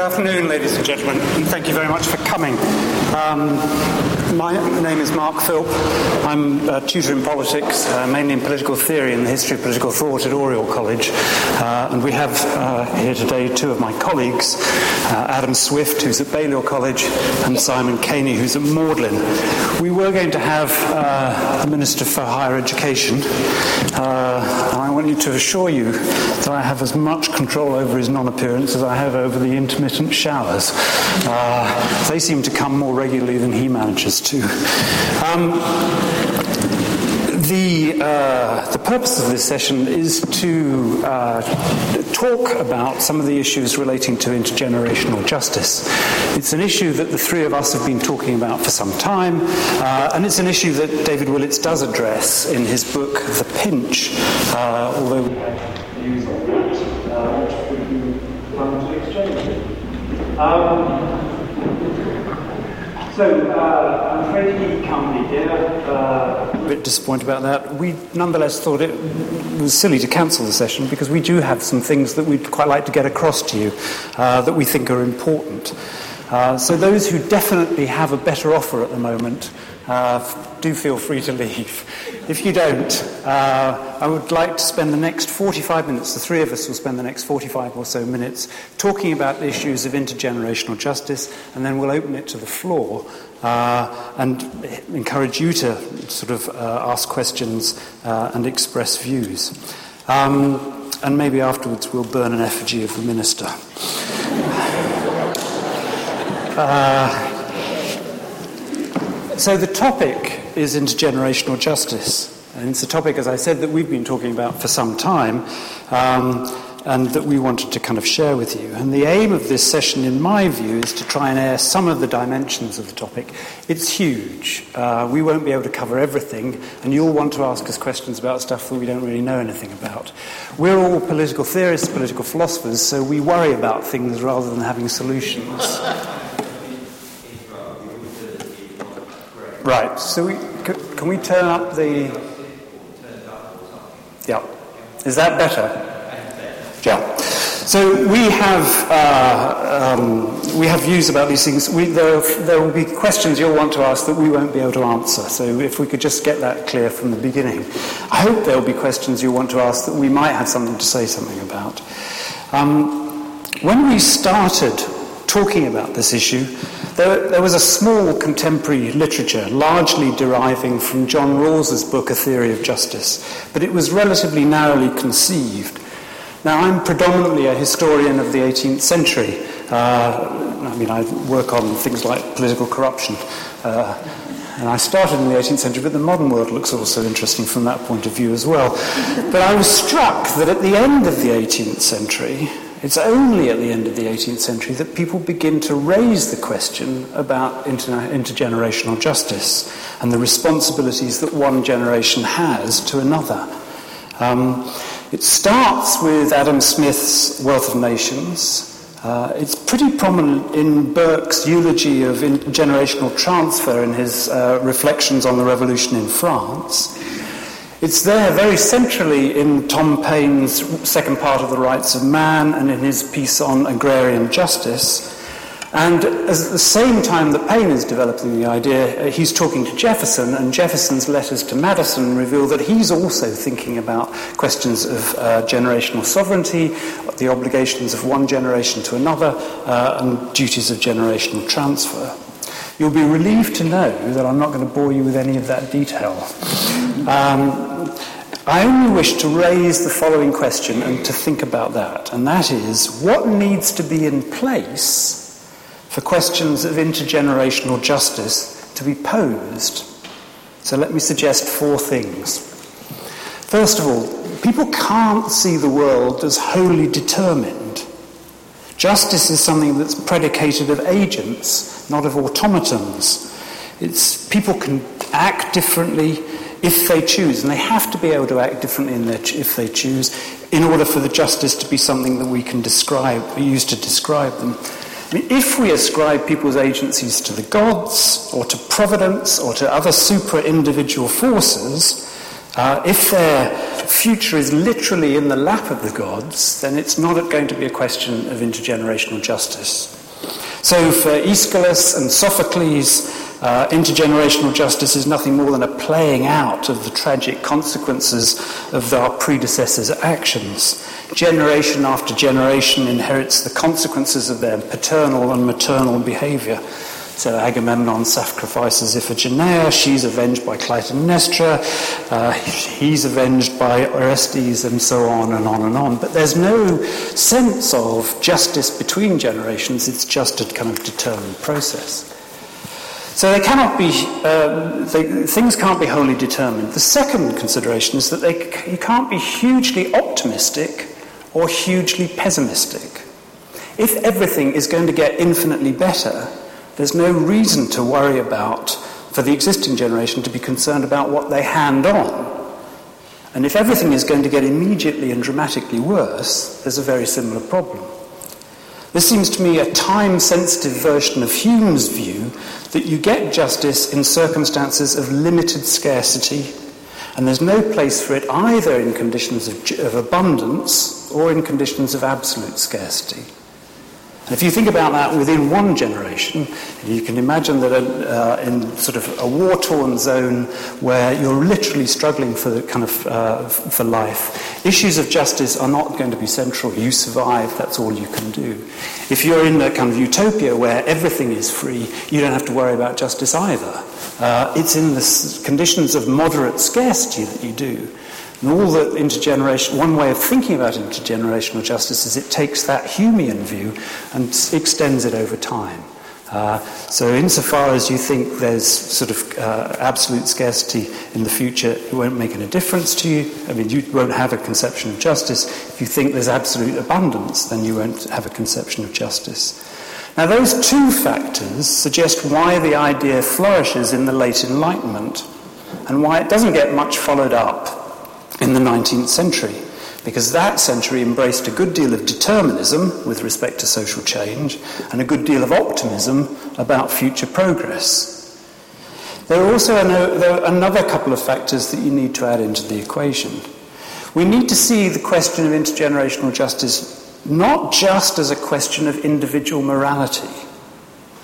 Good afternoon, ladies and gentlemen, and thank you very much for coming. My name is Mark Philp. I'm a tutor in politics, mainly in political theory and the history of political thought at Oriel College. And we have here today two of my colleagues, Adam Swift, who's at Balliol College, and Simon Caney, who's at Magdalen. We were going to have the Minister for Higher Education. And I want you to assure you that I have as much control over his non-appearance as I have over the intermittent showers. They seem to come more regularly than he manages to. The purpose of this session is to talk about some of the issues relating to intergenerational justice. It's an issue that the three of us have been talking about for some time, and it's an issue that David Willetts does address in his book, The Pinch, although... I'm afraid he can't be here. A bit disappointed about that. We nonetheless thought it was silly to cancel the session because we do have some things that we'd quite like to get across to you that we think are important. So those who definitely have a better offer at the moment, do feel free to leave. If you don't, I would like to spend the next 45 minutes, the three of us will spend the next 45 or so minutes talking about the issues of intergenerational justice, and then we'll open it to the floor and encourage you to sort of ask questions and express views. And maybe afterwards we'll burn an effigy of the minister. So the topic is intergenerational justice. And it's a topic, as I said, that we've been talking about for some time and that we wanted to kind of share with you. And the aim of this session, in my view, is to try and air some of the dimensions of the topic. It's huge. We won't be able to cover everything, and you'll want to ask us questions about stuff that we don't really know anything about. We're all political theorists, political philosophers, so we worry about things rather than having solutions. Right, so can we turn up the... Yeah. Is that better? Yeah. So we have views about these things. There will be questions you'll want to ask that we won't be able to answer. So if we could just get that clear from the beginning. I hope there will be questions you'll want to ask that we might have something to say something about. When we started talking about this issue, there was a small contemporary literature, largely deriving from John Rawls's book, A Theory of Justice, but it was relatively narrowly conceived. Now, I'm predominantly a historian of the 18th century. I work on things like political corruption, and I started in the 18th century, but the modern world looks also interesting from that point of view as well. But I was struck that at the end of the 18th century... It's only at the end of the 18th century that people begin to raise the question about intergenerational justice and the responsibilities that one generation has to another. It starts with Adam Smith's Wealth of Nations. It's pretty prominent in Burke's eulogy of intergenerational transfer in his Reflections on the Revolution in France. It's there very centrally in Tom Paine's second part of The Rights of Man and in his piece on agrarian justice. And at the same time that Paine is developing the idea, he's talking to Jefferson, and Jefferson's letters to Madison reveal that he's also thinking about questions of generational sovereignty, the obligations of one generation to another, and duties of generational transfer. You'll be relieved to know that I'm not going to bore you with any of that detail. I only wish to raise the following question and to think about that, and that is, what needs to be in place for questions of intergenerational justice to be posed? So let me suggest four things. First of all, people can't see the world as wholly determined. Justice is something that's predicated of agents, not of automatons. People can act differently if they choose, and they have to be able to act differently if they choose, in order for the justice to be something that we can use to describe them. I mean, if we ascribe people's agencies to the gods, or to providence, or to other supra-individual forces, if they're future is literally in the lap of the gods, then it's not going to be a question of intergenerational justice. So for Aeschylus and Sophocles, intergenerational justice is nothing more than a playing out of the tragic consequences of our predecessors' actions. Generation after generation inherits the consequences of their paternal and maternal behaviour. So Agamemnon sacrifices Iphigenia, she's avenged by Clytemnestra, he's avenged by Orestes, and so on and on and on. But there's no sense of justice between generations, it's just a kind of determined process. So they cannot be, things can't be wholly determined. The second consideration is that you can't be hugely optimistic or hugely pessimistic. If everything is going to get infinitely better, there's no reason to worry about, for the existing generation to be concerned about what they hand on. And if everything is going to get immediately and dramatically worse, there's a very similar problem. This seems to me a time-sensitive version of Hume's view that you get justice in circumstances of limited scarcity, and there's no place for it either in conditions of abundance or in conditions of absolute scarcity. If you think about that within one generation, you can imagine that in sort of a war-torn zone where you're literally struggling for the kind of for life, issues of justice are not going to be central. You survive, that's all you can do. If you're in a kind of utopia where everything is free, you don't have to worry about justice either. It's in the conditions of moderate scarcity that you do. And all that one way of thinking about intergenerational justice is it takes that Humean view and extends it over time. So insofar as you think there's sort of absolute scarcity in the future, it won't make any difference to you. I mean, you won't have a conception of justice. If you think there's absolute abundance, then you won't have a conception of justice. Now, those two factors suggest why the idea flourishes in the late Enlightenment and why it doesn't get much followed up in the 19th century, because that century embraced a good deal of determinism with respect to social change and a good deal of optimism about future progress. There are also another couple of factors that you need to add into the equation. We need to see the question of intergenerational justice not just as a question of individual morality,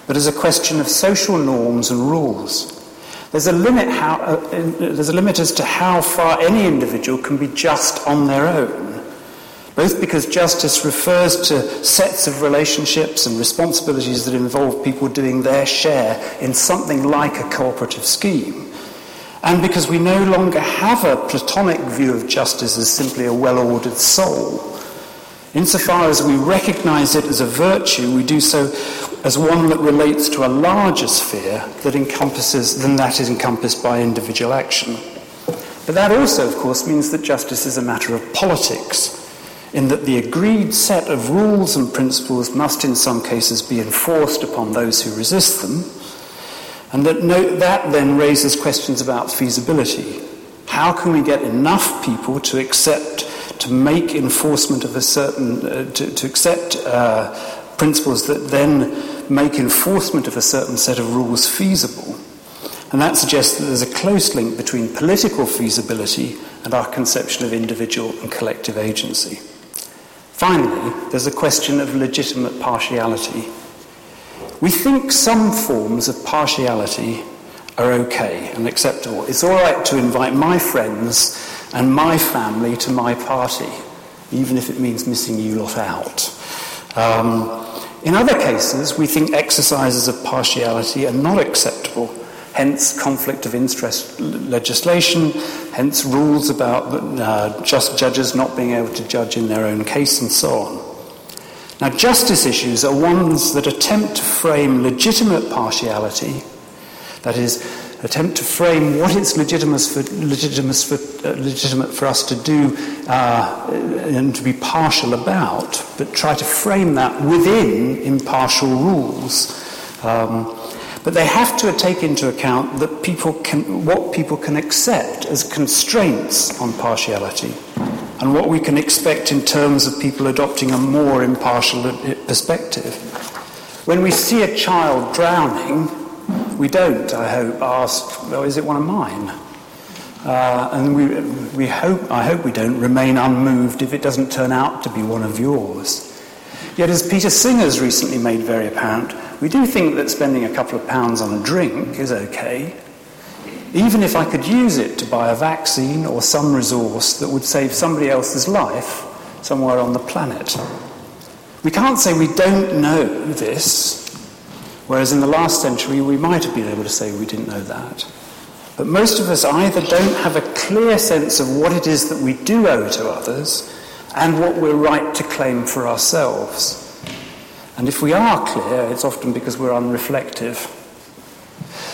but as a question of social norms and rules. There's a limit as to how far any individual can be just on their own, both because justice refers to sets of relationships and responsibilities that involve people doing their share in something like a cooperative scheme, and because we no longer have a Platonic view of justice as simply a well-ordered soul. Insofar as we recognise it as a virtue, we do so as one that relates to a larger sphere than that is encompassed by individual action. But that also, of course, means that justice is a matter of politics, in that the agreed set of rules and principles must in some cases be enforced upon those who resist them, and that then raises questions about feasibility. How can we get enough people to accept principles that then make enforcement of a certain set of rules feasible? And that suggests that there's a close link between political feasibility and our conception of individual and collective agency. Finally, there's a question of legitimate partiality. We think some forms of partiality are okay and acceptable. It's all right to invite my friends and my family to my party, even if it means missing you lot out. In other cases, we think exercises of partiality are not acceptable, hence conflict of interest legislation, hence rules about just judges not being able to judge in their own case, and so on. Now, justice issues are ones that attempt to frame legitimate partiality, that is, attempt to frame what it's legitimate for us to do and to be partial about, but try to frame that within impartial rules. But they have to take into account that what people can accept as constraints on partiality and what we can expect in terms of people adopting a more impartial perspective. When we see a child drowning, we don't, I hope, ask, well, is it one of mine? And we hope, I hope we don't remain unmoved if it doesn't turn out to be one of yours. Yet, as Peter Singer's recently made very apparent, we do think that spending a couple of pounds on a drink is okay, even if I could use it to buy a vaccine or some resource that would save somebody else's life somewhere on the planet. We can't say we don't know this, whereas in the last century we might have been able to say we didn't know that. But most of us either don't have a clear sense of what it is that we do owe to others and what we're right to claim for ourselves. And if we are clear, it's often because we're unreflective.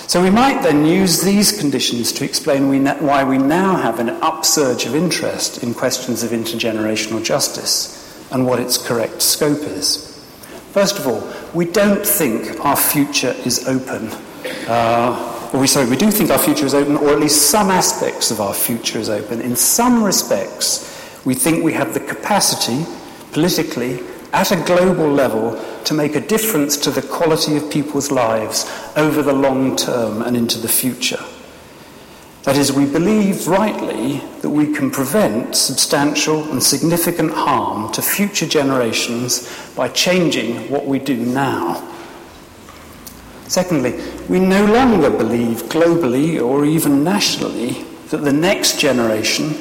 So we might then use these conditions to explain why we now have an upsurge of interest in questions of intergenerational justice and what its correct scope is. First of all, we don't think our future is open. We do think our future is open, or at least some aspects of our future is open. In some respects, we think we have the capacity, politically, at a global level, to make a difference to the quality of people's lives over the long term and into the future. That is, we believe rightly that we can prevent substantial and significant harm to future generations by changing what we do now. Secondly, we no longer believe globally or even nationally that the next generation,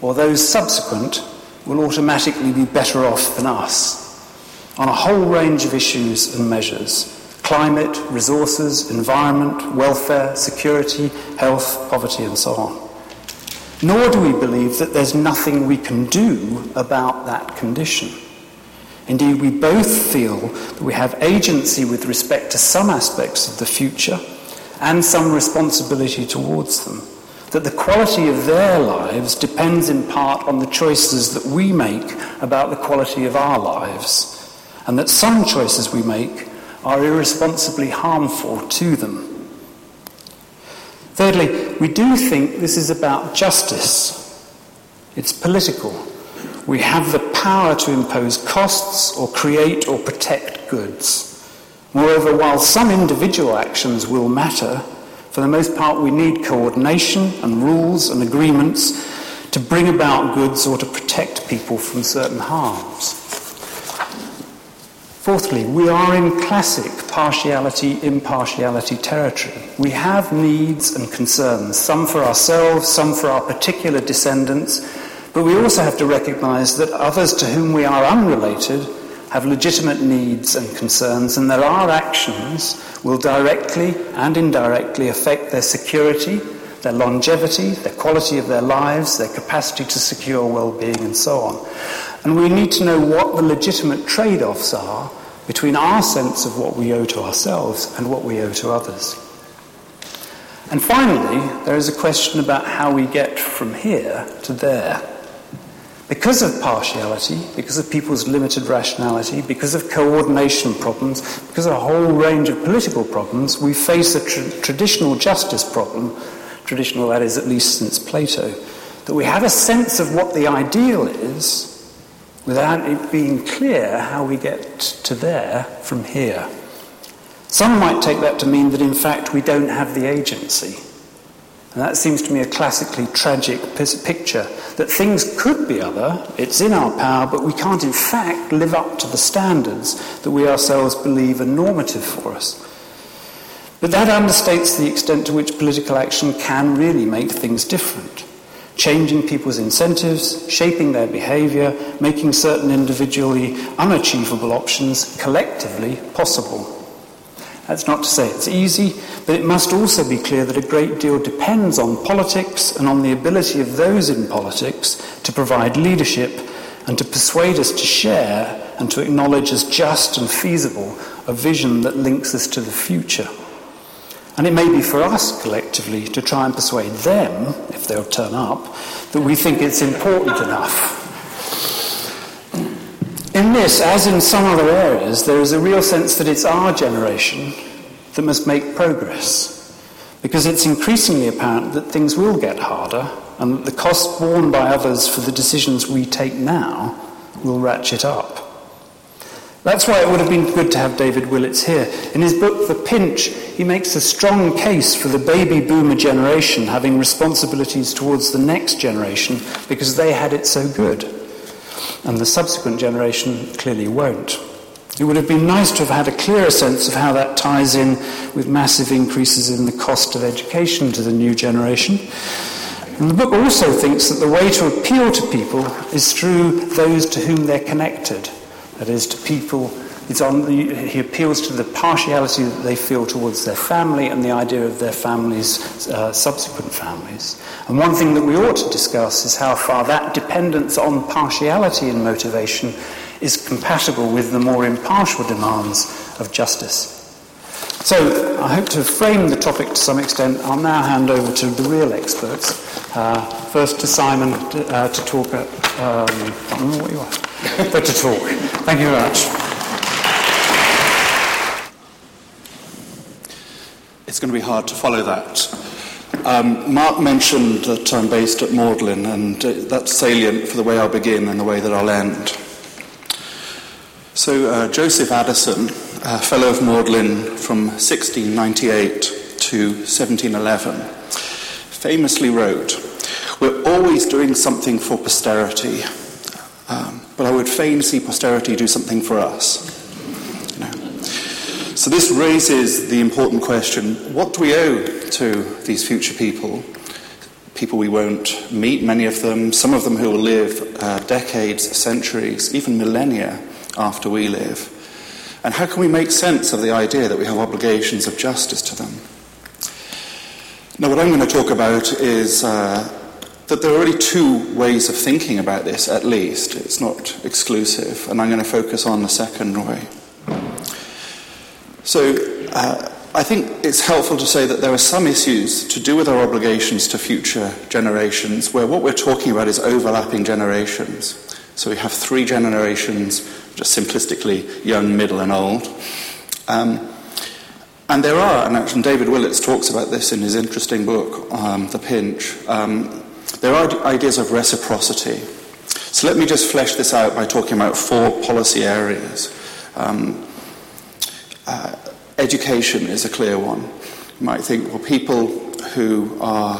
or those subsequent, will automatically be better off than us on a whole range of issues and measures: climate, resources, environment, welfare, security, health, poverty, and so on. Nor do we believe that there's nothing we can do about that condition. Indeed, we both feel that we have agency with respect to some aspects of the future and some responsibility towards them, that the quality of their lives depends in part on the choices that we make about the quality of our lives, and that some choices we make are irresponsibly harmful to them. Thirdly, we do think this is about justice. It's political. We have the power to impose costs or create or protect goods. Moreover, while some individual actions will matter, for the most part we need coordination and rules and agreements to bring about goods or to protect people from certain harms. Fourthly, we are in classic partiality-impartiality territory. We have needs and concerns, some for ourselves, some for our particular descendants, but we also have to recognise that others to whom we are unrelated have legitimate needs and concerns, and that our actions will directly and indirectly affect their security, their longevity, their quality of their lives, their capacity to secure well-being, and so on. And we need to know what the legitimate trade-offs are between our sense of what we owe to ourselves and what we owe to others. And finally, there is a question about how we get from here to there. Because of partiality, because of people's limited rationality, because of coordination problems, because of a whole range of political problems, we face a traditional justice problem, traditional, that is, at least since Plato, that we have a sense of what the ideal is, without it being clear how we get to there from here. Some might take that to mean that, in fact, we don't have the agency. And that seems to me a classically tragic picture, that things could be other, it's in our power, but we can't, in fact, live up to the standards that we ourselves believe are normative for us. But that understates the extent to which political action can really make things different. Changing people's incentives, shaping their behaviour, making certain individually unachievable options collectively possible. That's not to say it's easy, but it must also be clear that a great deal depends on politics and on the ability of those in politics to provide leadership and to persuade us to share and to acknowledge as just and feasible a vision that links us to the future. And it may be for us collectively to try and persuade them, if they'll turn up, that we think it's important enough. In this, as in some other areas, there is a real sense that it's our generation that must make progress, because it's increasingly apparent that things will get harder and that the cost borne by others for the decisions we take now will ratchet up. That's why it would have been good to have David Willetts here. In his book, The Pinch, he makes a strong case for the baby boomer generation having responsibilities towards the next generation because they had it so good. And the subsequent generation clearly won't. It would have been nice to have had a clearer sense of how that ties in with massive increases in the cost of education to the new generation. And the book also thinks that the way to appeal to people is through those to whom they're connected. That is, to people, he appeals to the partiality that they feel towards their family and the idea of their families, subsequent families. And one thing that we ought to discuss is how far that dependence on partiality and motivation is compatible with the more impartial demands of justice. So, I hope to have framed the topic to some extent. I'll now hand over to the real experts. First to Simon to talk. I can't remember what you are, but to talk. Thank you very much. It's going to be hard to follow that. Mark mentioned that I'm based at Magdalen, and that's salient for the way I'll begin and the way that I'll end. So, Joseph Addison, a fellow of Magdalen from 1698 to 1711, famously wrote, "We're always doing something for posterity, but I would fain see posterity do something for us." You know? So this raises the important question, what do we owe to these future people? People we won't meet, many of them, some of them who will live decades, centuries, even millennia after we live. And how can we make sense of the idea that we have obligations of justice to them? Now, what I'm going to talk about is that there are really two ways of thinking about this, at least. It's not exclusive, and I'm going to focus on the second way. So, I think it's helpful to say that there are some issues to do with our obligations to future generations where what we're talking about is overlapping generations. So we have three generations, just simplistically young, middle and old. And there are, and David Willetts talks about this in his interesting book, The Pinch, there are ideas of reciprocity. So let me just flesh this out by talking about four policy areas. Education is a clear one. You might think, well, people who are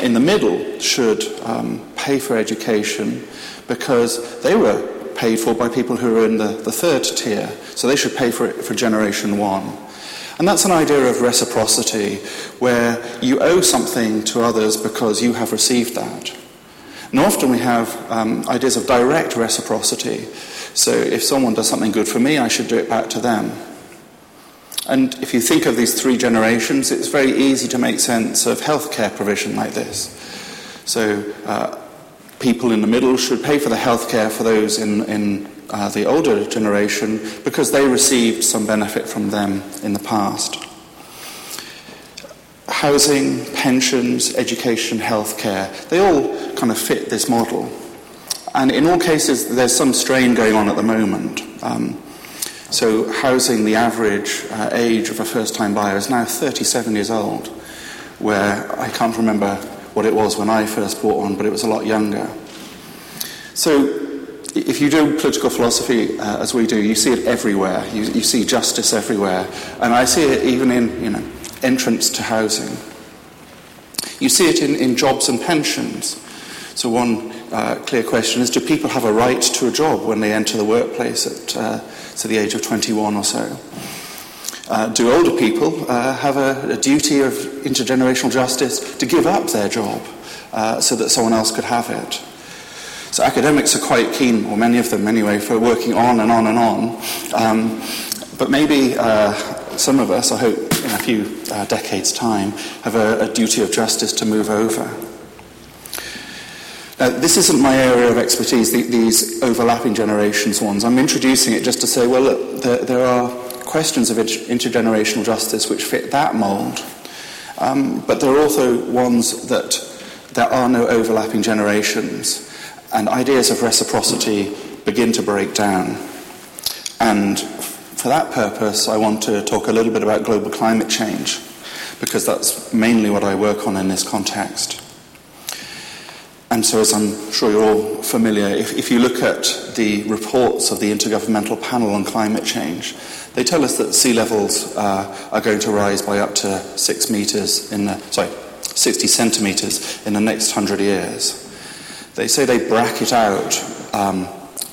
in the middle should pay for education because they were paid for by people who are in the third tier, so they should pay for it for generation one. And that's an idea of reciprocity, where you owe something to others because you have received that. And often we have ideas of direct reciprocity, so if someone does something good for me, I should do it back to them. And if you think of these three generations, it's very easy to make sense of healthcare provision like this. So people in the middle should pay for the healthcare for those in the older generation because they received some benefit from them in the past. Housing, pensions, education, healthcare, they all kind of fit this model. And in all cases, there's some strain going on at the moment. So housing, the average age of a first-time buyer is now 37 years old, where I can't remember what it was when I first bought one, but it was a lot younger. So if you do political philosophy as we do, you see it everywhere. You see justice everywhere. And I see it even in entrance to housing. You see it in jobs and pensions. So one clear question is, do people have a right to a job when they enter the workplace at the age of 21 or so? Do older people have a duty of intergenerational justice to give up their job so that someone else could have it? So academics are quite keen, or many of them anyway, for working on and on and on. But maybe some of us, I hope in a few decades' time, have a duty of justice to move over. This isn't my area of expertise, these overlapping generations ones. I'm introducing it just to say, well, look, there are questions of intergenerational justice which fit that mould, but there are also ones that there are no overlapping generations, and ideas of reciprocity begin to break down. And for that purpose, I want to talk a little bit about global climate change, because that's mainly what I work on in this context. And so, as I'm sure you're all familiar, if you look at the reports of the Intergovernmental Panel on Climate Change, they tell us that sea levels are going to rise by up to 60 centimetres in the next 100 years. They say they bracket out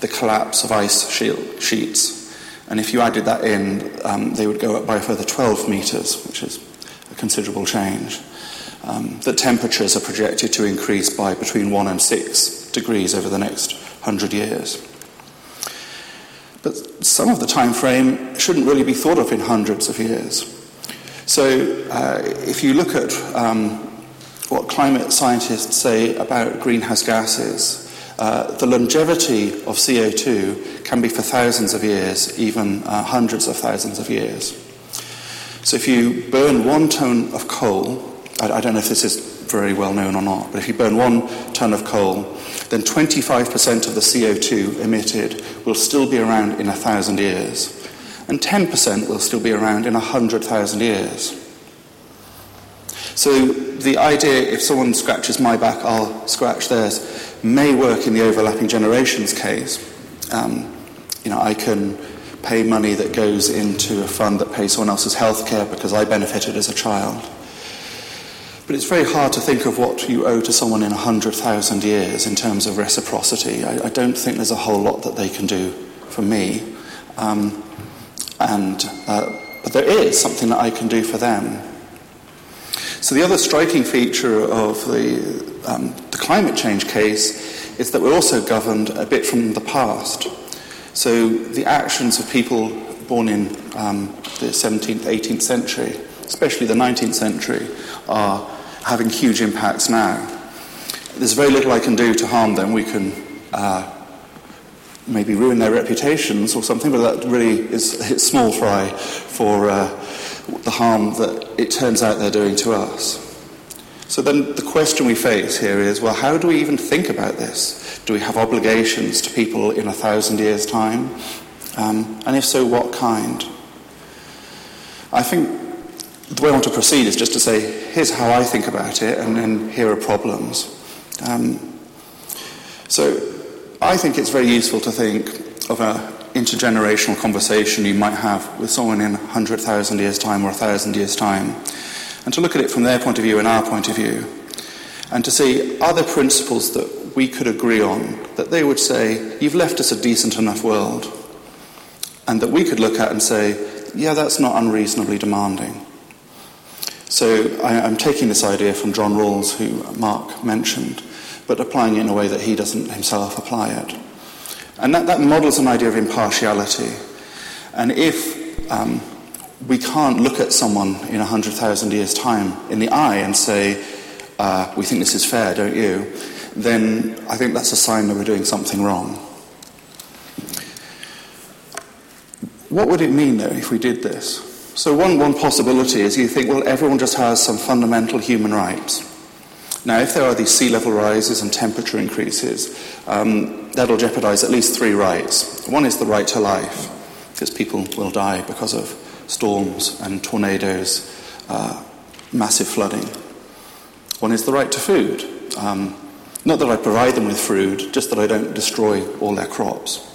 the collapse of ice sheets, and if you added that in, they would go up by a further 12 metres, which is a considerable change. That temperatures are projected to increase by between 1 and 6 degrees over the next 100 years. But some of the time frame shouldn't really be thought of in hundreds of years. So if you look at what climate scientists say about greenhouse gases, the longevity of CO2 can be for thousands of years, even hundreds of thousands of years. So if you burn 1 ton of coal, I don't know if this is very well known or not, but if you burn 1 ton of coal, then 25% of the CO2 emitted will still be around in 1,000 years, and 10% will still be around in 100,000 years. So the idea, if someone scratches my back, I'll scratch theirs, may work in the overlapping generations case. I can pay money that goes into a fund that pays someone else's healthcare because I benefited as a child. But it's very hard to think of what you owe to someone in 100,000 years in terms of reciprocity. I don't think there's a whole lot that they can do for me. But there is something that I can do for them. So the other striking feature of the climate change case is that we're also governed a bit from the past. So the actions of people born in the 17th, 18th century, especially the 19th century, are having huge impacts now. There's very little I can do to harm them. We can maybe ruin their reputations or something, but that really is small fry for the harm that it turns out they're doing to us. So then the question we face here is, well, how do we even think about this? Do we have obligations to people in 1,000 years' time? And if so, what kind? I think the way I want to proceed is just to say, here's how I think about it, and then here are problems. So I think it's very useful to think of an intergenerational conversation you might have with someone in 100,000 years' time or 1,000 years' time, and to look at it from their point of view and our point of view, and to see, are there principles that we could agree on that they would say, you've left us a decent enough world, and that we could look at and say, yeah, that's not unreasonably demanding. So I'm taking this idea from John Rawls, who Mark mentioned, but applying it in a way that he doesn't himself apply it. And that models an idea of impartiality. And if we can't look at someone in 100,000 years' time in the eye and say, we think this is fair, don't you? Then I think that's a sign that we're doing something wrong. What would it mean, though, if we did this? So one possibility is you think, well, everyone just has some fundamental human rights. Now, if there are these sea level rises and temperature increases, that'll jeopardise at least 3 rights. One is the right to life, because people will die because of storms and tornadoes, massive flooding. One is the right to food. Not that I provide them with food, just that I don't destroy all their crops.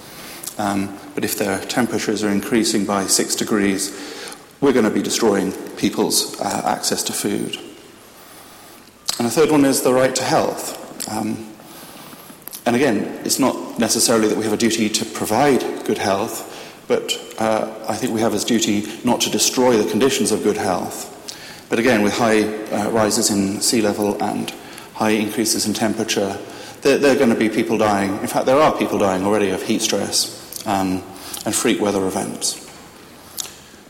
But if their temperatures are increasing by 6 degrees... we're going to be destroying people's access to food. And a third one is the right to health. And again, it's not necessarily that we have a duty to provide good health, but I think we have a duty not to destroy the conditions of good health. But again, with high rises in sea level and high increases in temperature, there are going to be people dying. In fact, there are people dying already of heat stress and freak weather events.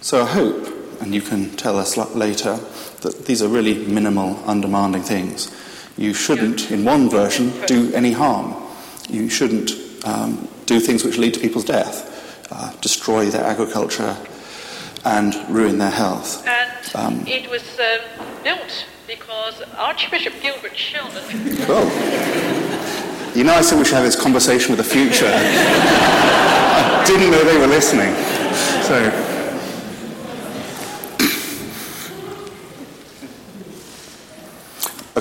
So I hope, and you can tell us later, that these are really minimal, undemanding things. You shouldn't, in one version, do any harm. You shouldn't do things which lead to people's death, destroy their agriculture, and ruin their health. And it was built because Archbishop Gilbert Sheldon... Cool. You know, I said we should have this conversation with the future. I didn't know they were listening. So...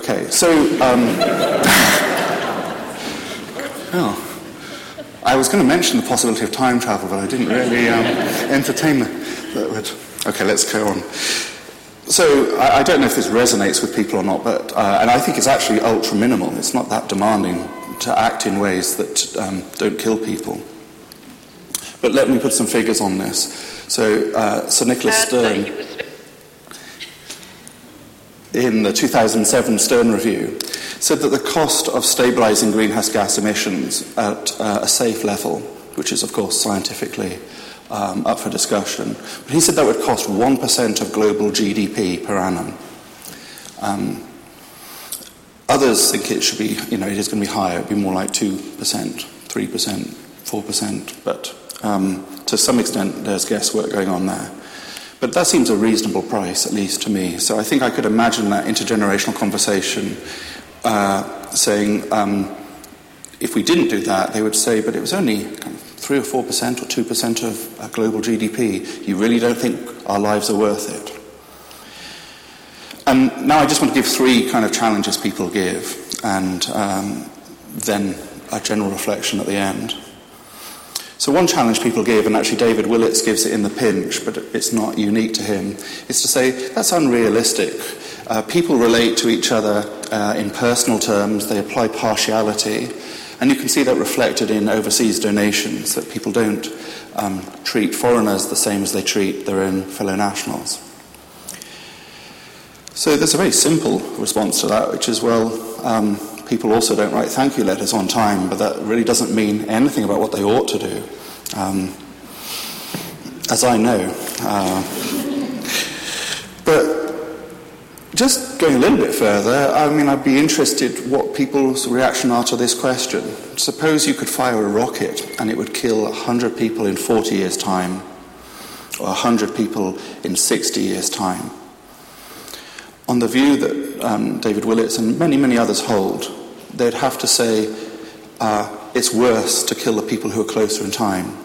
Okay, so Oh. I was going to mention the possibility of time travel, but I didn't really entertain that. Okay, let's go on. So I don't know if this resonates with people or not, but and I think it's actually ultra minimal. It's not that demanding to act in ways that don't kill people. But let me put some figures on this. So Sir Nicholas Stern, in the 2007 Stern Review, said that the cost of stabilising greenhouse gas emissions at a safe level, which is, of course, scientifically up for discussion, but he said that would cost 1% of global GDP per annum. Others think it should be, you know, it is going to be higher. It would be more like 2%, 3%, 4%, but to some extent there's guesswork going on there. But that seems a reasonable price, at least to me. So I think I could imagine that intergenerational conversation saying, if we didn't do that, they would say, but it was only kind of 3 or 4% or 2% of global GDP. You really don't think our lives are worth it? And now I just want to give three kind of challenges people give, and then a general reflection at the end. So one challenge people give, and actually David Willetts gives it in The Pinch, but it's not unique to him, is to say, that's unrealistic. People relate to each other in personal terms, they apply partiality, and you can see that reflected in overseas donations, that people don't treat foreigners the same as they treat their own fellow nationals. So there's a very simple response to that, which is, well, people also don't write thank you letters on time, but that really doesn't mean anything about what they ought to do, as I know. But just going a little bit further, I mean, I'd be interested what people's reaction are to this question. Suppose you could fire a rocket and it would kill 100 people in 40 years' time, or 100 people in 60 years' time. On the view that David Willetts and many, many others hold, they'd have to say it's worse to kill the people who are closer in time.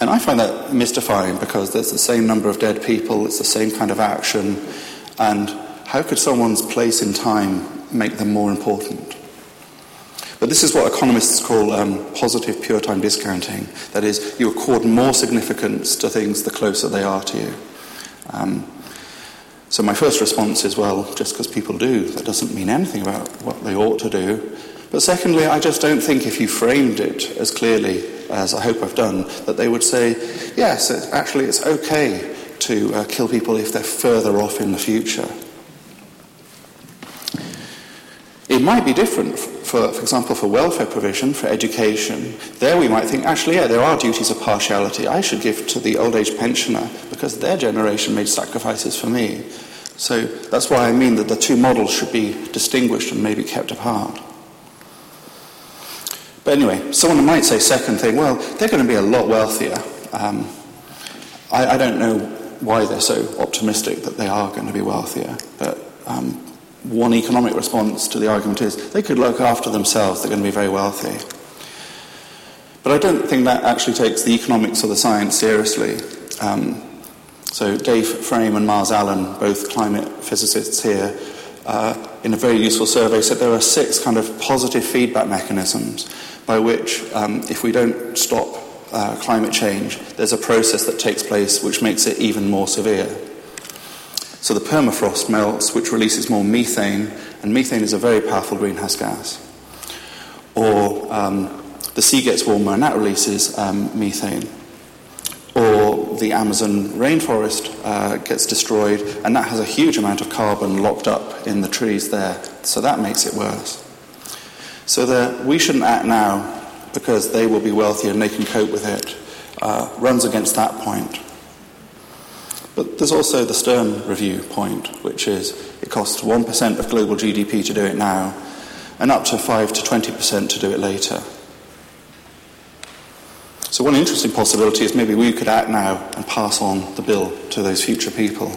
And I find that mystifying because there's the same number of dead people, it's the same kind of action, and how could someone's place in time make them more important? But this is what economists call positive pure time discounting. That is, you accord more significance to things the closer they are to you. So my first response is, well, just because people do, that doesn't mean anything about what they ought to do. But secondly, I just don't think if you framed it as clearly as I hope I've done, that they would say, yes, actually it's okay to kill people if they're further off in the future. It might be different, for example, for welfare provision, for education. There we might think, actually, yeah, there are duties of partiality. I should give to the old age pensioner because their generation made sacrifices for me. So that's why I mean that the two models should be distinguished and maybe kept apart. But anyway, someone might say second thing, well, they're going to be a lot wealthier. I don't know why they're so optimistic that they are going to be wealthier, but one economic response to the argument is they could look after themselves, they're going to be very wealthy. But I don't think that actually takes the economics or the science seriously. So Dave Frame and Myles Allen, both climate physicists here, in a very useful survey said there are 6 kind of positive feedback mechanisms by which if we don't stop climate change, there's a process that takes place which makes it even more severe. So the permafrost melts, which releases more methane, and methane is a very powerful greenhouse gas. Or the sea gets warmer and that releases methane. Or the Amazon rainforest gets destroyed, and that has a huge amount of carbon locked up in the trees there, so that makes it worse. So we shouldn't act now because they will be wealthier and they can cope with it runs against that point. But there's also the Stern Review point, which is it costs 1% of global GDP to do it now and up to 5 to 20% to do it later. So one interesting possibility is maybe we could act now and pass on the bill to those future people.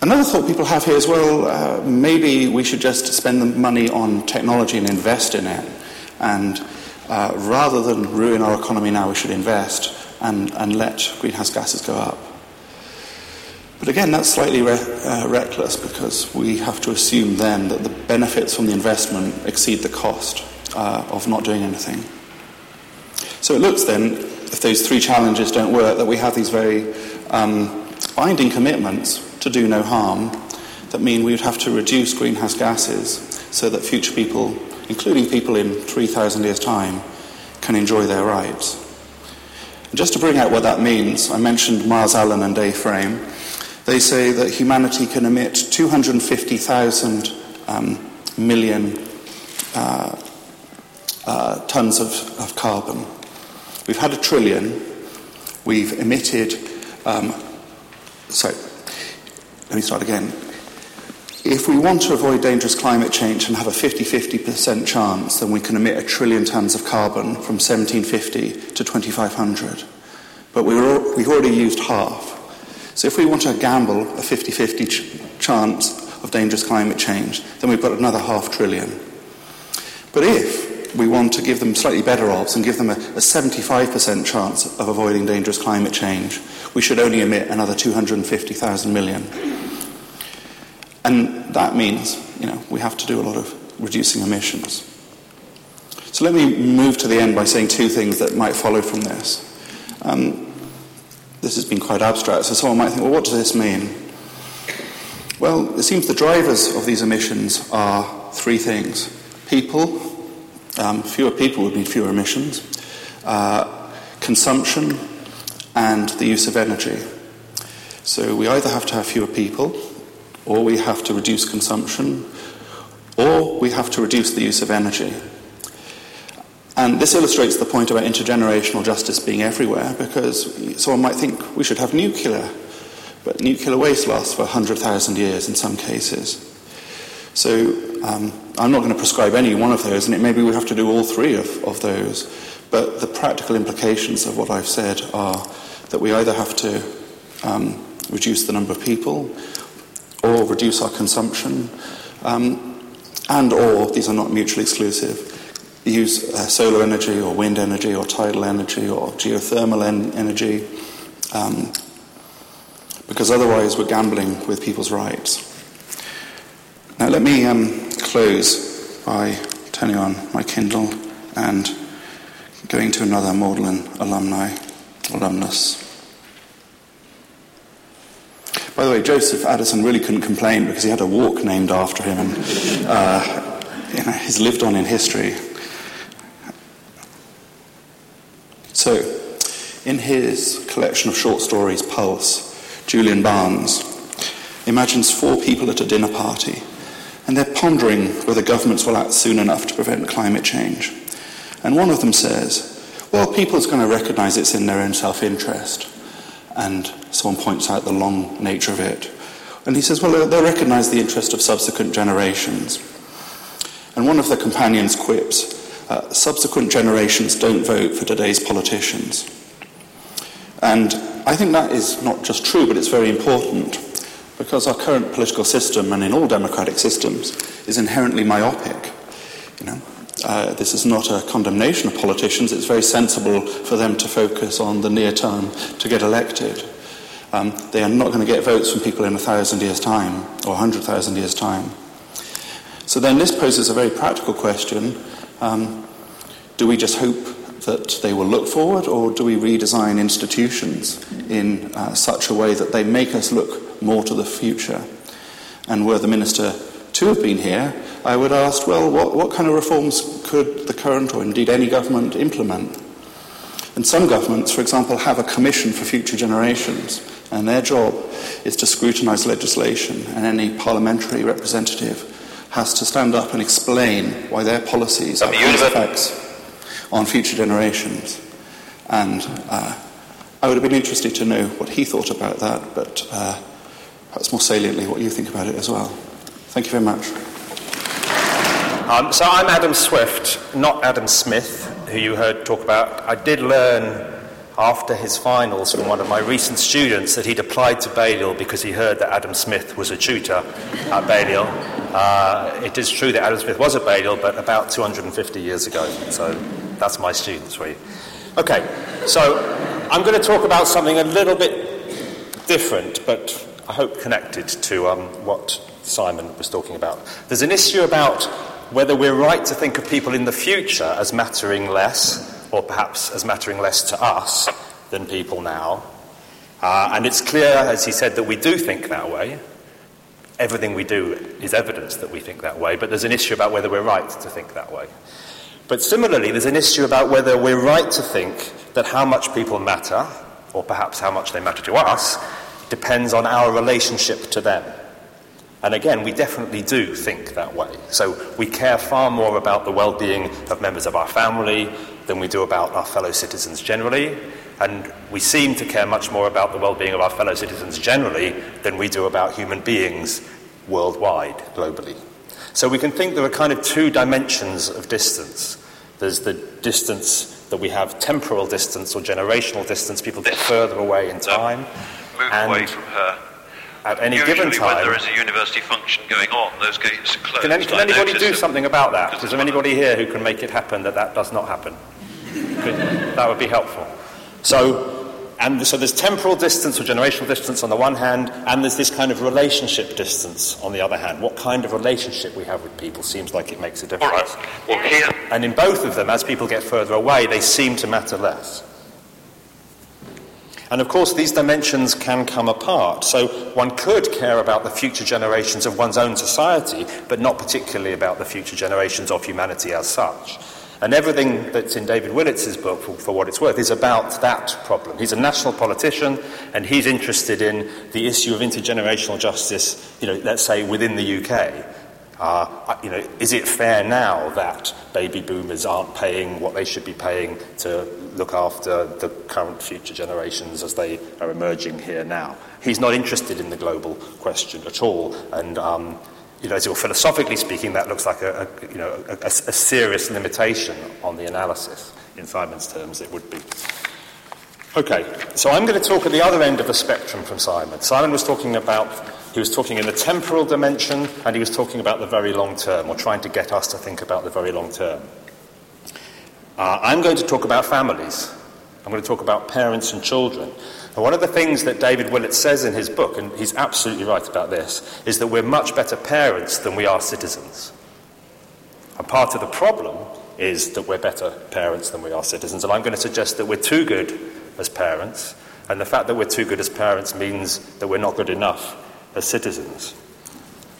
Another thought people have here is, well, maybe we should just spend the money on technology and invest in it. And rather than ruin our economy now, we should invest and let greenhouse gases go up. But again, that's slightly reckless, because we have to assume then that the benefits from the investment exceed the cost of not doing anything. So it looks then, if those three challenges don't work, that we have these very binding commitments to do no harm that mean we would have to reduce greenhouse gases so that future people, including people in 3,000 years' time, can enjoy their rights. And just to bring out what that means, I mentioned Myles Allen and Dave Frame. They say that humanity can emit 250,000 million tons of carbon. We've had 1 trillion. We've emitted... let me start again. If we want to avoid dangerous climate change and have a 50-50% chance, then we can emit 1 trillion tons of carbon from 1750 to 2500. But we've already used half. So if we want to gamble a 50-50 chance of dangerous climate change, then we've got another 500 billion. But if we want to give them slightly better odds and give them a 75% chance of avoiding dangerous climate change, we should only emit another 250,000 million. And that means, we have to do a lot of reducing emissions. So let me move to the end by saying two things that might follow from this. This has been quite abstract, so someone might think, well, what does this mean? Well, it seems the drivers of these emissions are three things. People, fewer people would mean fewer emissions, consumption, and the use of energy. So we either have to have fewer people, or we have to reduce consumption, or we have to reduce the use of energy. And this illustrates the point about intergenerational justice being everywhere, because someone might think we should have nuclear, but nuclear waste lasts for 100,000 years in some cases. So I'm not going to prescribe any one of those, and maybe we have to do all three of those, but the practical implications of what I've said are that we either have to reduce the number of people, or reduce our consumption, and or, these are not mutually exclusive, use solar energy or wind energy or tidal energy or geothermal energy, because otherwise we're gambling with people's rights. Now let me close by turning on my Kindle and going to another Magdalen alumnus. By the way, Joseph Addison really couldn't complain because he had a walk named after him, and he's lived on in history. So, in his collection of short stories, Pulse, Julian Barnes imagines four people at a dinner party, and they're pondering whether governments will act soon enough to prevent climate change. And one of them says, well, people's going to recognise it's in their own self-interest. And someone points out the long nature of it. And he says, well, they'll recognise the interest of subsequent generations. And one of the companions quips, subsequent generations don't vote for today's politicians. And I think that is not just true, but it's very important, because our current political system, and in all democratic systems, is inherently myopic. This is not a condemnation of politicians. It's very sensible for them to focus on the near term to get elected. They are not going to get votes from people in 1,000 years' time or 100,000 years' time. So then this poses a very practical question. Do we just hope that they will look forward, or do we redesign institutions in such a way that they make us look more to the future? And were the minister to have been here, I would ask, well, what kind of reforms could the current or indeed any government implement? And some governments, for example, have a commission for future generations, and their job is to scrutinise legislation, and any parliamentary representative has to stand up and explain why their policies have effects on future generations. And I would have been interested to know what he thought about that, but perhaps more saliently what you think about it as well. Thank you very much. So I'm Adam Swift, not Adam Smith, who you heard talk about. I did learn after his finals from one of my recent students that he'd applied to Balliol because he heard that Adam Smith was a tutor at Balliol. It is true that Adam Smith was at Balliol, but about 250 years ago. So that's my students for you. OK, so I'm going to talk about something a little bit different, but I hope connected to what Simon was talking about. There's an issue about whether we're right to think of people in the future as mattering less, or perhaps as mattering less to us than people now. And it's clear, as he said, that we do think that way. Everything we do is evidence that we think that way, but there's an issue about whether we're right to think that way. But similarly, there's an issue about whether we're right to think that how much people matter, or perhaps how much they matter to us, depends on our relationship to them. And again, we definitely do think that way. So we care far more about the well-being of members of our family than we do about our fellow citizens generally, and we seem to care much more about the well-being of our fellow citizens generally than we do about human beings worldwide, globally. So we can think there are kind of two dimensions of distance. There's the distance that we have, temporal distance or generational distance, people get further away in time. Move away from her. At any given time, when there is a university function going on, those gates are closed. Can anybody do something about that? Is there anybody here who can make it happen that does not happen? That would be helpful. So there's temporal distance or generational distance on the one hand, and there's this kind of relationship distance on the other hand. What kind of relationship we have with people seems like it makes a difference. All right. Well, here. And in both of them, as people get further away, they seem to matter less. And of course, these dimensions can come apart. So one could care about the future generations of one's own society, but not particularly about the future generations of humanity as such. And everything that's in David Willetts' book, for what it's worth, is about that problem. He's a national politician, and he's interested in the issue of intergenerational justice, let's say, within the UK. Is it fair now that baby boomers aren't paying what they should be paying to look after the current future generations as they are emerging here now? He's not interested in the global question at all, and so philosophically speaking, that looks like a serious limitation on the analysis. In Simon's terms, it would be. Okay, so I'm going to talk at the other end of the spectrum from Simon. Simon was talking about, he was talking in the temporal dimension, and he was talking about the very long term, or trying to get us to think about the very long term. I'm going to talk about families. I'm going to talk about parents and children. And one of the things that David Willetts says in his book, and he's absolutely right about this, is that we're much better parents than we are citizens. And part of the problem is that we're better parents than we are citizens, and I'm going to suggest that we're too good as parents, and the fact that we're too good as parents means that we're not good enough as citizens.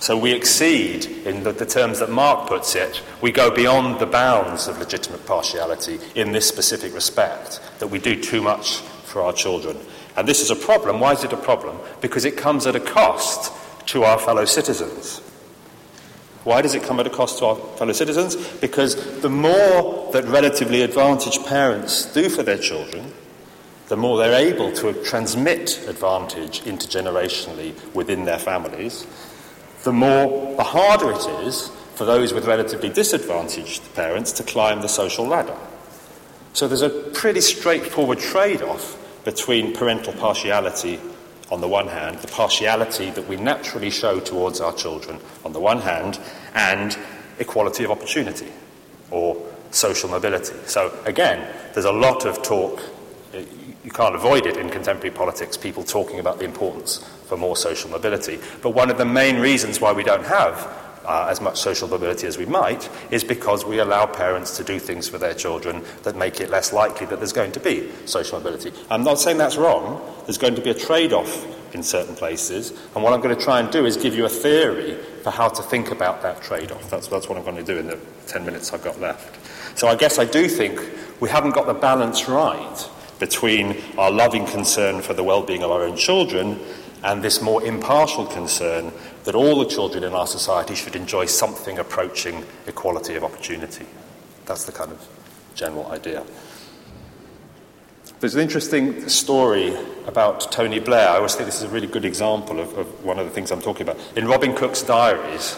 So we exceed, in the terms that Mark puts it, we go beyond the bounds of legitimate partiality in this specific respect, that we do too much for our children. And this is a problem. Why is it a problem? Because it comes at a cost to our fellow citizens. Why does it come at a cost to our fellow citizens? Because the more that relatively advantaged parents do for their children, the more they're able to transmit advantage intergenerationally within their families, the harder it is for those with relatively disadvantaged parents to climb the social ladder. So there's a pretty straightforward trade-off between parental partiality on the one hand, the partiality that we naturally show towards our children on the one hand, and equality of opportunity or social mobility. So again, there's a lot of talk. You can't avoid it in contemporary politics, people talking about the importance for more social mobility. But one of the main reasons why we don't have as much social mobility as we might is because we allow parents to do things for their children that make it less likely that there's going to be social mobility. I'm not saying that's wrong. There's going to be a trade-off in certain places, and what I'm going to try and do is give you a theory for how to think about that trade-off. That's what I'm going to do in the 10 minutes I've got left. So I guess I do think we haven't got the balance right between our loving concern for the well-being of our own children and this more impartial concern that all the children in our society should enjoy something approaching equality of opportunity. That's the kind of general idea. There's an interesting story about Tony Blair. I always think this is a really good example of one of the things I'm talking about. In Robin Cook's diaries,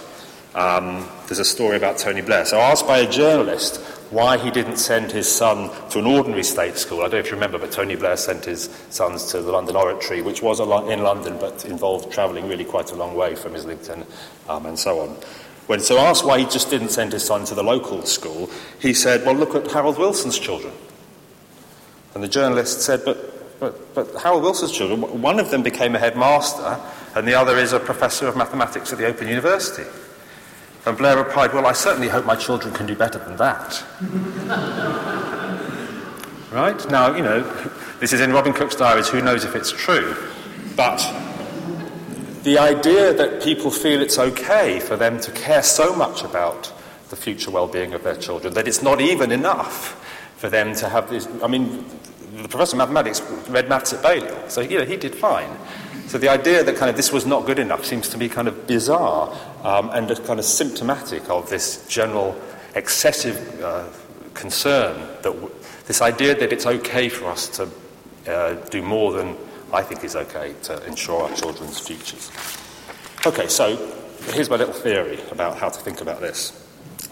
there's a story about Tony Blair. So asked by a journalist why he didn't send his son to an ordinary state school. I don't know if you remember, but Tony Blair sent his sons to the London Oratory, which was in London, but involved travelling really quite a long way from Islington and so on. When so asked why he just didn't send his son to the local school, he said, well, look at Harold Wilson's children. And the journalist said, but But Harold Wilson's children, one of them became a headmaster and the other is a professor of mathematics at the Open University. And Blair replied, well, I certainly hope my children can do better than that. Right? Now, you know, this is in Robin Cook's diaries, who knows if it's true. But the idea that people feel it's okay for them to care so much about the future well-being of their children, that it's not even enough for them to have this... I mean, the professor of mathematics read maths at Balliol, so, you know, he did fine. So the idea that kind of this was not good enough seems to me kind of bizarre and kind of symptomatic of this general excessive concern, that this idea that it's okay for us to do more than I think is okay to ensure our children's futures. Okay, so here's my little theory about how to think about this.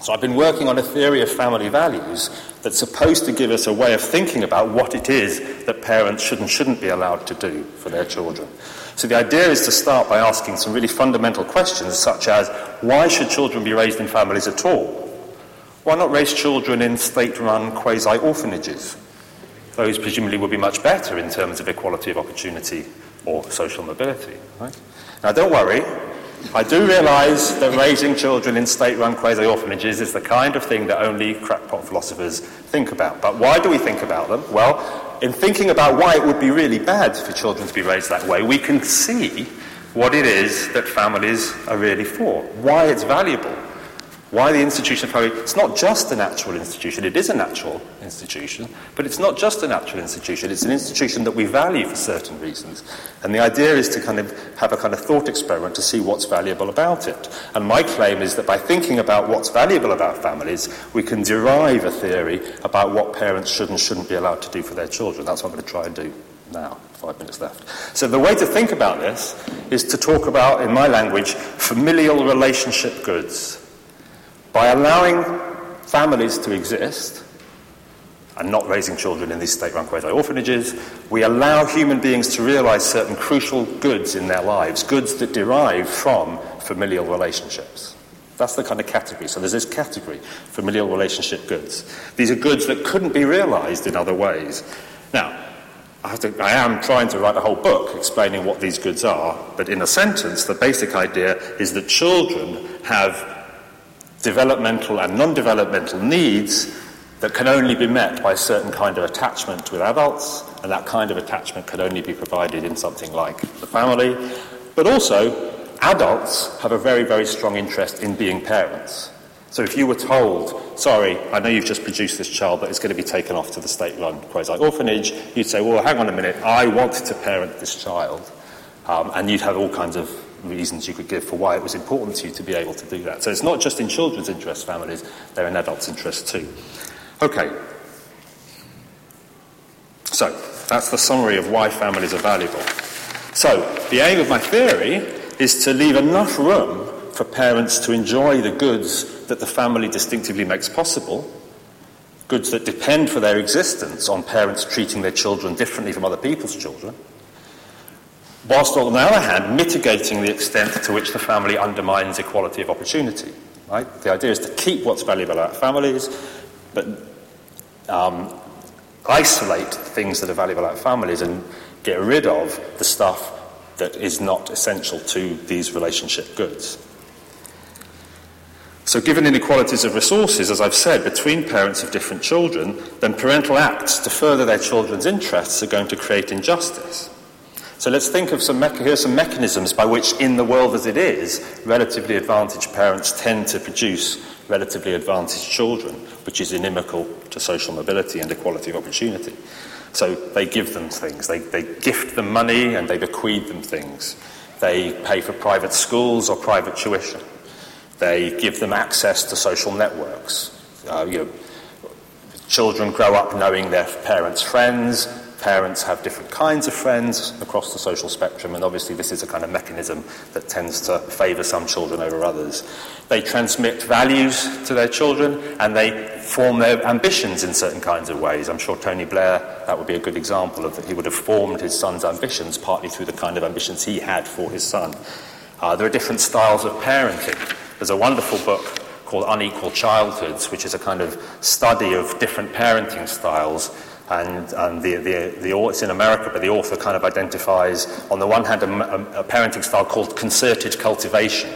So I've been working on a theory of family values that's supposed to give us a way of thinking about what it is that parents should and shouldn't be allowed to do for their children. So the idea is to start by asking some really fundamental questions, such as, why should children be raised in families at all? Why not raise children in state-run quasi-orphanages? Those presumably would be much better in terms of equality of opportunity or social mobility. Right? Now, don't worry. I do realise that raising children in state-run quasi-orphanages is the kind of thing that only crackpot philosophers think about. But why do we think about them? Well, in thinking about why it would be really bad for children to be raised that way, we can see what it is that families are really for, why it's valuable, why the institution of family... It's not just a natural institution. It is a natural institution, but it's not just a natural institution. It's an institution that we value for certain reasons. And the idea is to kind of have a kind of thought experiment to see what's valuable about it. And my claim is that by thinking about what's valuable about families, we can derive a theory about what parents should and shouldn't be allowed to do for their children. That's what I'm going to try and do now, 5 minutes left. So the way to think about this is to talk about, in my language, familial relationship goods. By allowing families to exist and not raising children in these state-run quasi-orphanages, we allow human beings to realise certain crucial goods in their lives, goods that derive from familial relationships. That's the kind of category. So there's this category, familial relationship goods. These are goods that couldn't be realised in other ways. Now, I am trying to write a whole book explaining what these goods are, but in a sentence, the basic idea is that children have developmental and non-developmental needs that can only be met by a certain kind of attachment with adults, and that kind of attachment can only be provided in something like the family. But also, adults have a very, very strong interest in being parents. So if you were told, sorry, I know you've just produced this child, but it's going to be taken off to the state-run quasi-orphanage, you'd say, well, hang on a minute, I want to parent this child. And you'd have all kinds of reasons you could give for why it was important to you to be able to do that. So it's not just in children's interest families, they're in adults' interest too. Okay. So that's the summary of why families are valuable. So the aim of my theory is to leave enough room for parents to enjoy the goods that the family distinctively makes possible, goods that depend for their existence on parents treating their children differently from other people's children, whilst on the other hand mitigating the extent to which the family undermines equality of opportunity. Right? The idea is to keep what's valuable about families, but isolate things that are valuable about families and get rid of the stuff that is not essential to these relationship goods. So given inequalities of resources, as I've said, between parents of different children, then parental acts to further their children's interests are going to create injustice. So let's think of some mechanisms by which, in the world as it is, relatively advantaged parents tend to produce relatively advantaged children, which is inimical to social mobility and equality of opportunity. So they give them things. They gift them money and they bequeath them things. They pay for private schools or private tuition. They give them access to social networks. Children grow up knowing their parents' friends. Parents have different kinds of friends across the social spectrum, and obviously this is a kind of mechanism that tends to favour some children over others. They transmit values to their children, and they form their ambitions in certain kinds of ways. I'm sure Tony Blair, that would be a good example of that. He would have formed his son's ambitions partly through the kind of ambitions he had for his son. There are different styles of parenting. There's a wonderful book called Unequal Childhoods, which is a kind of study of different parenting styles and the it's in America, but the author kind of identifies, on the one hand, a parenting style called concerted cultivation,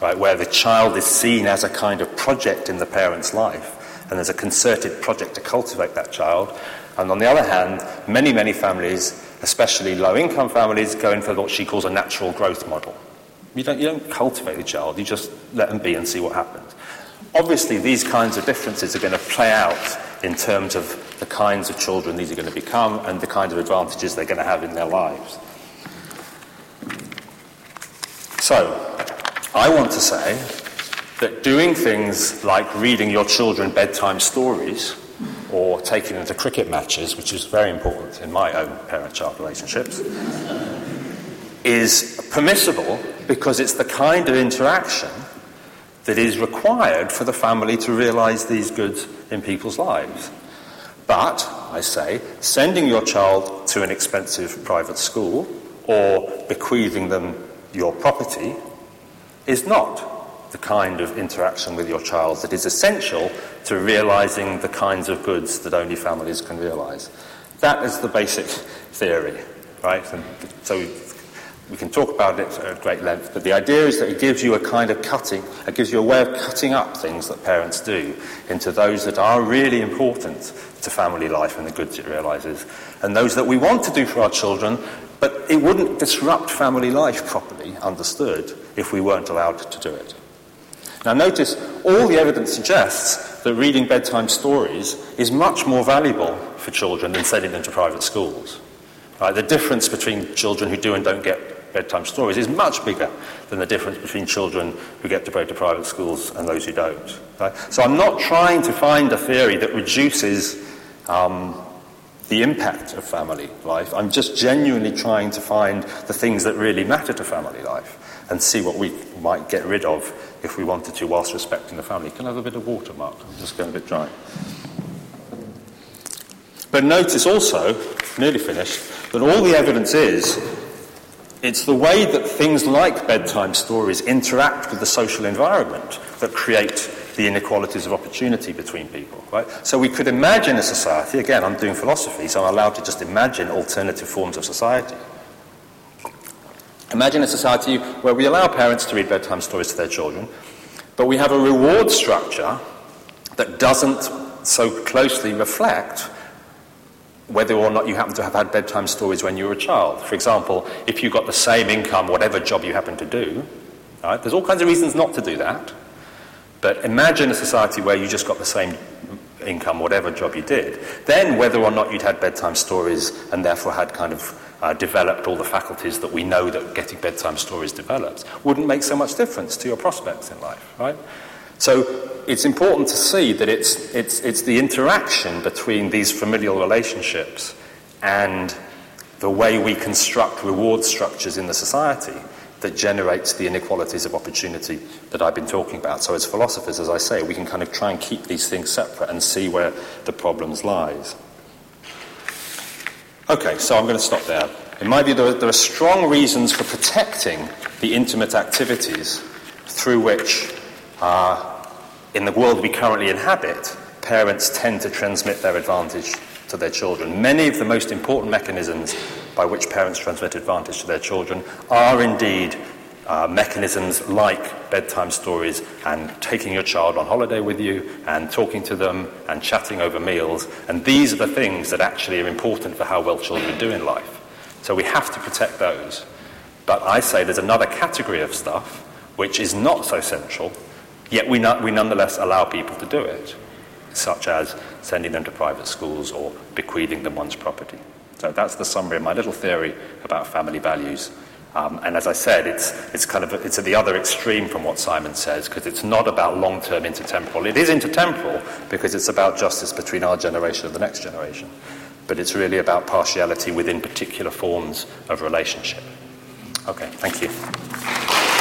right, where the child is seen as a kind of project in the parent's life, and there's a concerted project to cultivate that child. And on the other hand, many, many families, especially low-income families, go in for what she calls a natural growth model. You don't cultivate the child, you just let them be and see what happens. Obviously, these kinds of differences are going to play out in terms of the kinds of children these are going to become and the kinds of advantages they're going to have in their lives. So, I want to say that doing things like reading your children bedtime stories or taking them to cricket matches, which is very important in my own parent-child relationships, is permissible because it's the kind of interaction that is required for the family to realise these goods in people's lives. But, I say, sending your child to an expensive private school or bequeathing them your property is not the kind of interaction with your child that is essential to realising the kinds of goods that only families can realise. That is the basic theory, right? And so we can talk about it at great length, but the idea is that it gives you a kind of cutting, it gives you a way of cutting up things that parents do into those that are really important to family life and the goods it realises, and those that we want to do for our children, but it wouldn't disrupt family life properly understood if we weren't allowed to do it. Now notice, all the evidence suggests that reading bedtime stories is much more valuable for children than sending them to private schools. Right, the difference between children who do and don't get bedtime stories is much bigger than the difference between children who get to go to private schools and those who don't. Right? So I'm not trying to find a theory that reduces the impact of family life. I'm just genuinely trying to find the things that really matter to family life and see what we might get rid of if we wanted to whilst respecting the family. Can I have a bit of water, Mark? I'm just going a bit dry. But notice also, nearly finished, that all the evidence is it's the way that things like bedtime stories interact with the social environment that create the inequalities of opportunity between people, right? So we could imagine a society, again, I'm doing philosophy, so I'm allowed to just imagine alternative forms of society. Imagine a society where we allow parents to read bedtime stories to their children, but we have a reward structure that doesn't so closely reflect whether or not you happen to have had bedtime stories when you were a child. For example, if you got the same income, whatever job you happen to do, right? There's all kinds of reasons not to do that. But imagine a society where you just got the same income, whatever job you did. Then whether or not you'd had bedtime stories and therefore had kind of developed all the faculties that we know that getting bedtime stories develops wouldn't make so much difference to your prospects in life, right? So it's important to see that it's the interaction between these familial relationships and the way we construct reward structures in the society that generates the inequalities of opportunity that I've been talking about. So as philosophers, as I say, we can kind of try and keep these things separate and see where the problems lies. Okay, so I'm going to stop there. In my view, there are strong reasons for protecting the intimate activities through which in the world we currently inhabit, parents tend to transmit their advantage to their children. Many of the most important mechanisms by which parents transmit advantage to their children are indeed mechanisms like bedtime stories and taking your child on holiday with you and talking to them and chatting over meals. And these are the things that actually are important for how well children do in life. So we have to protect those. But I say there's another category of stuff which is not so central, yet we nonetheless allow people to do it, such as sending them to private schools or bequeathing them one's property. So that's the summary of my little theory about family values. And as I said, it's at the other extreme from what Simon says, because it's not about long-term intertemporal. It is intertemporal because it's about justice between our generation and the next generation. But it's really about partiality within particular forms of relationship. Okay, thank you.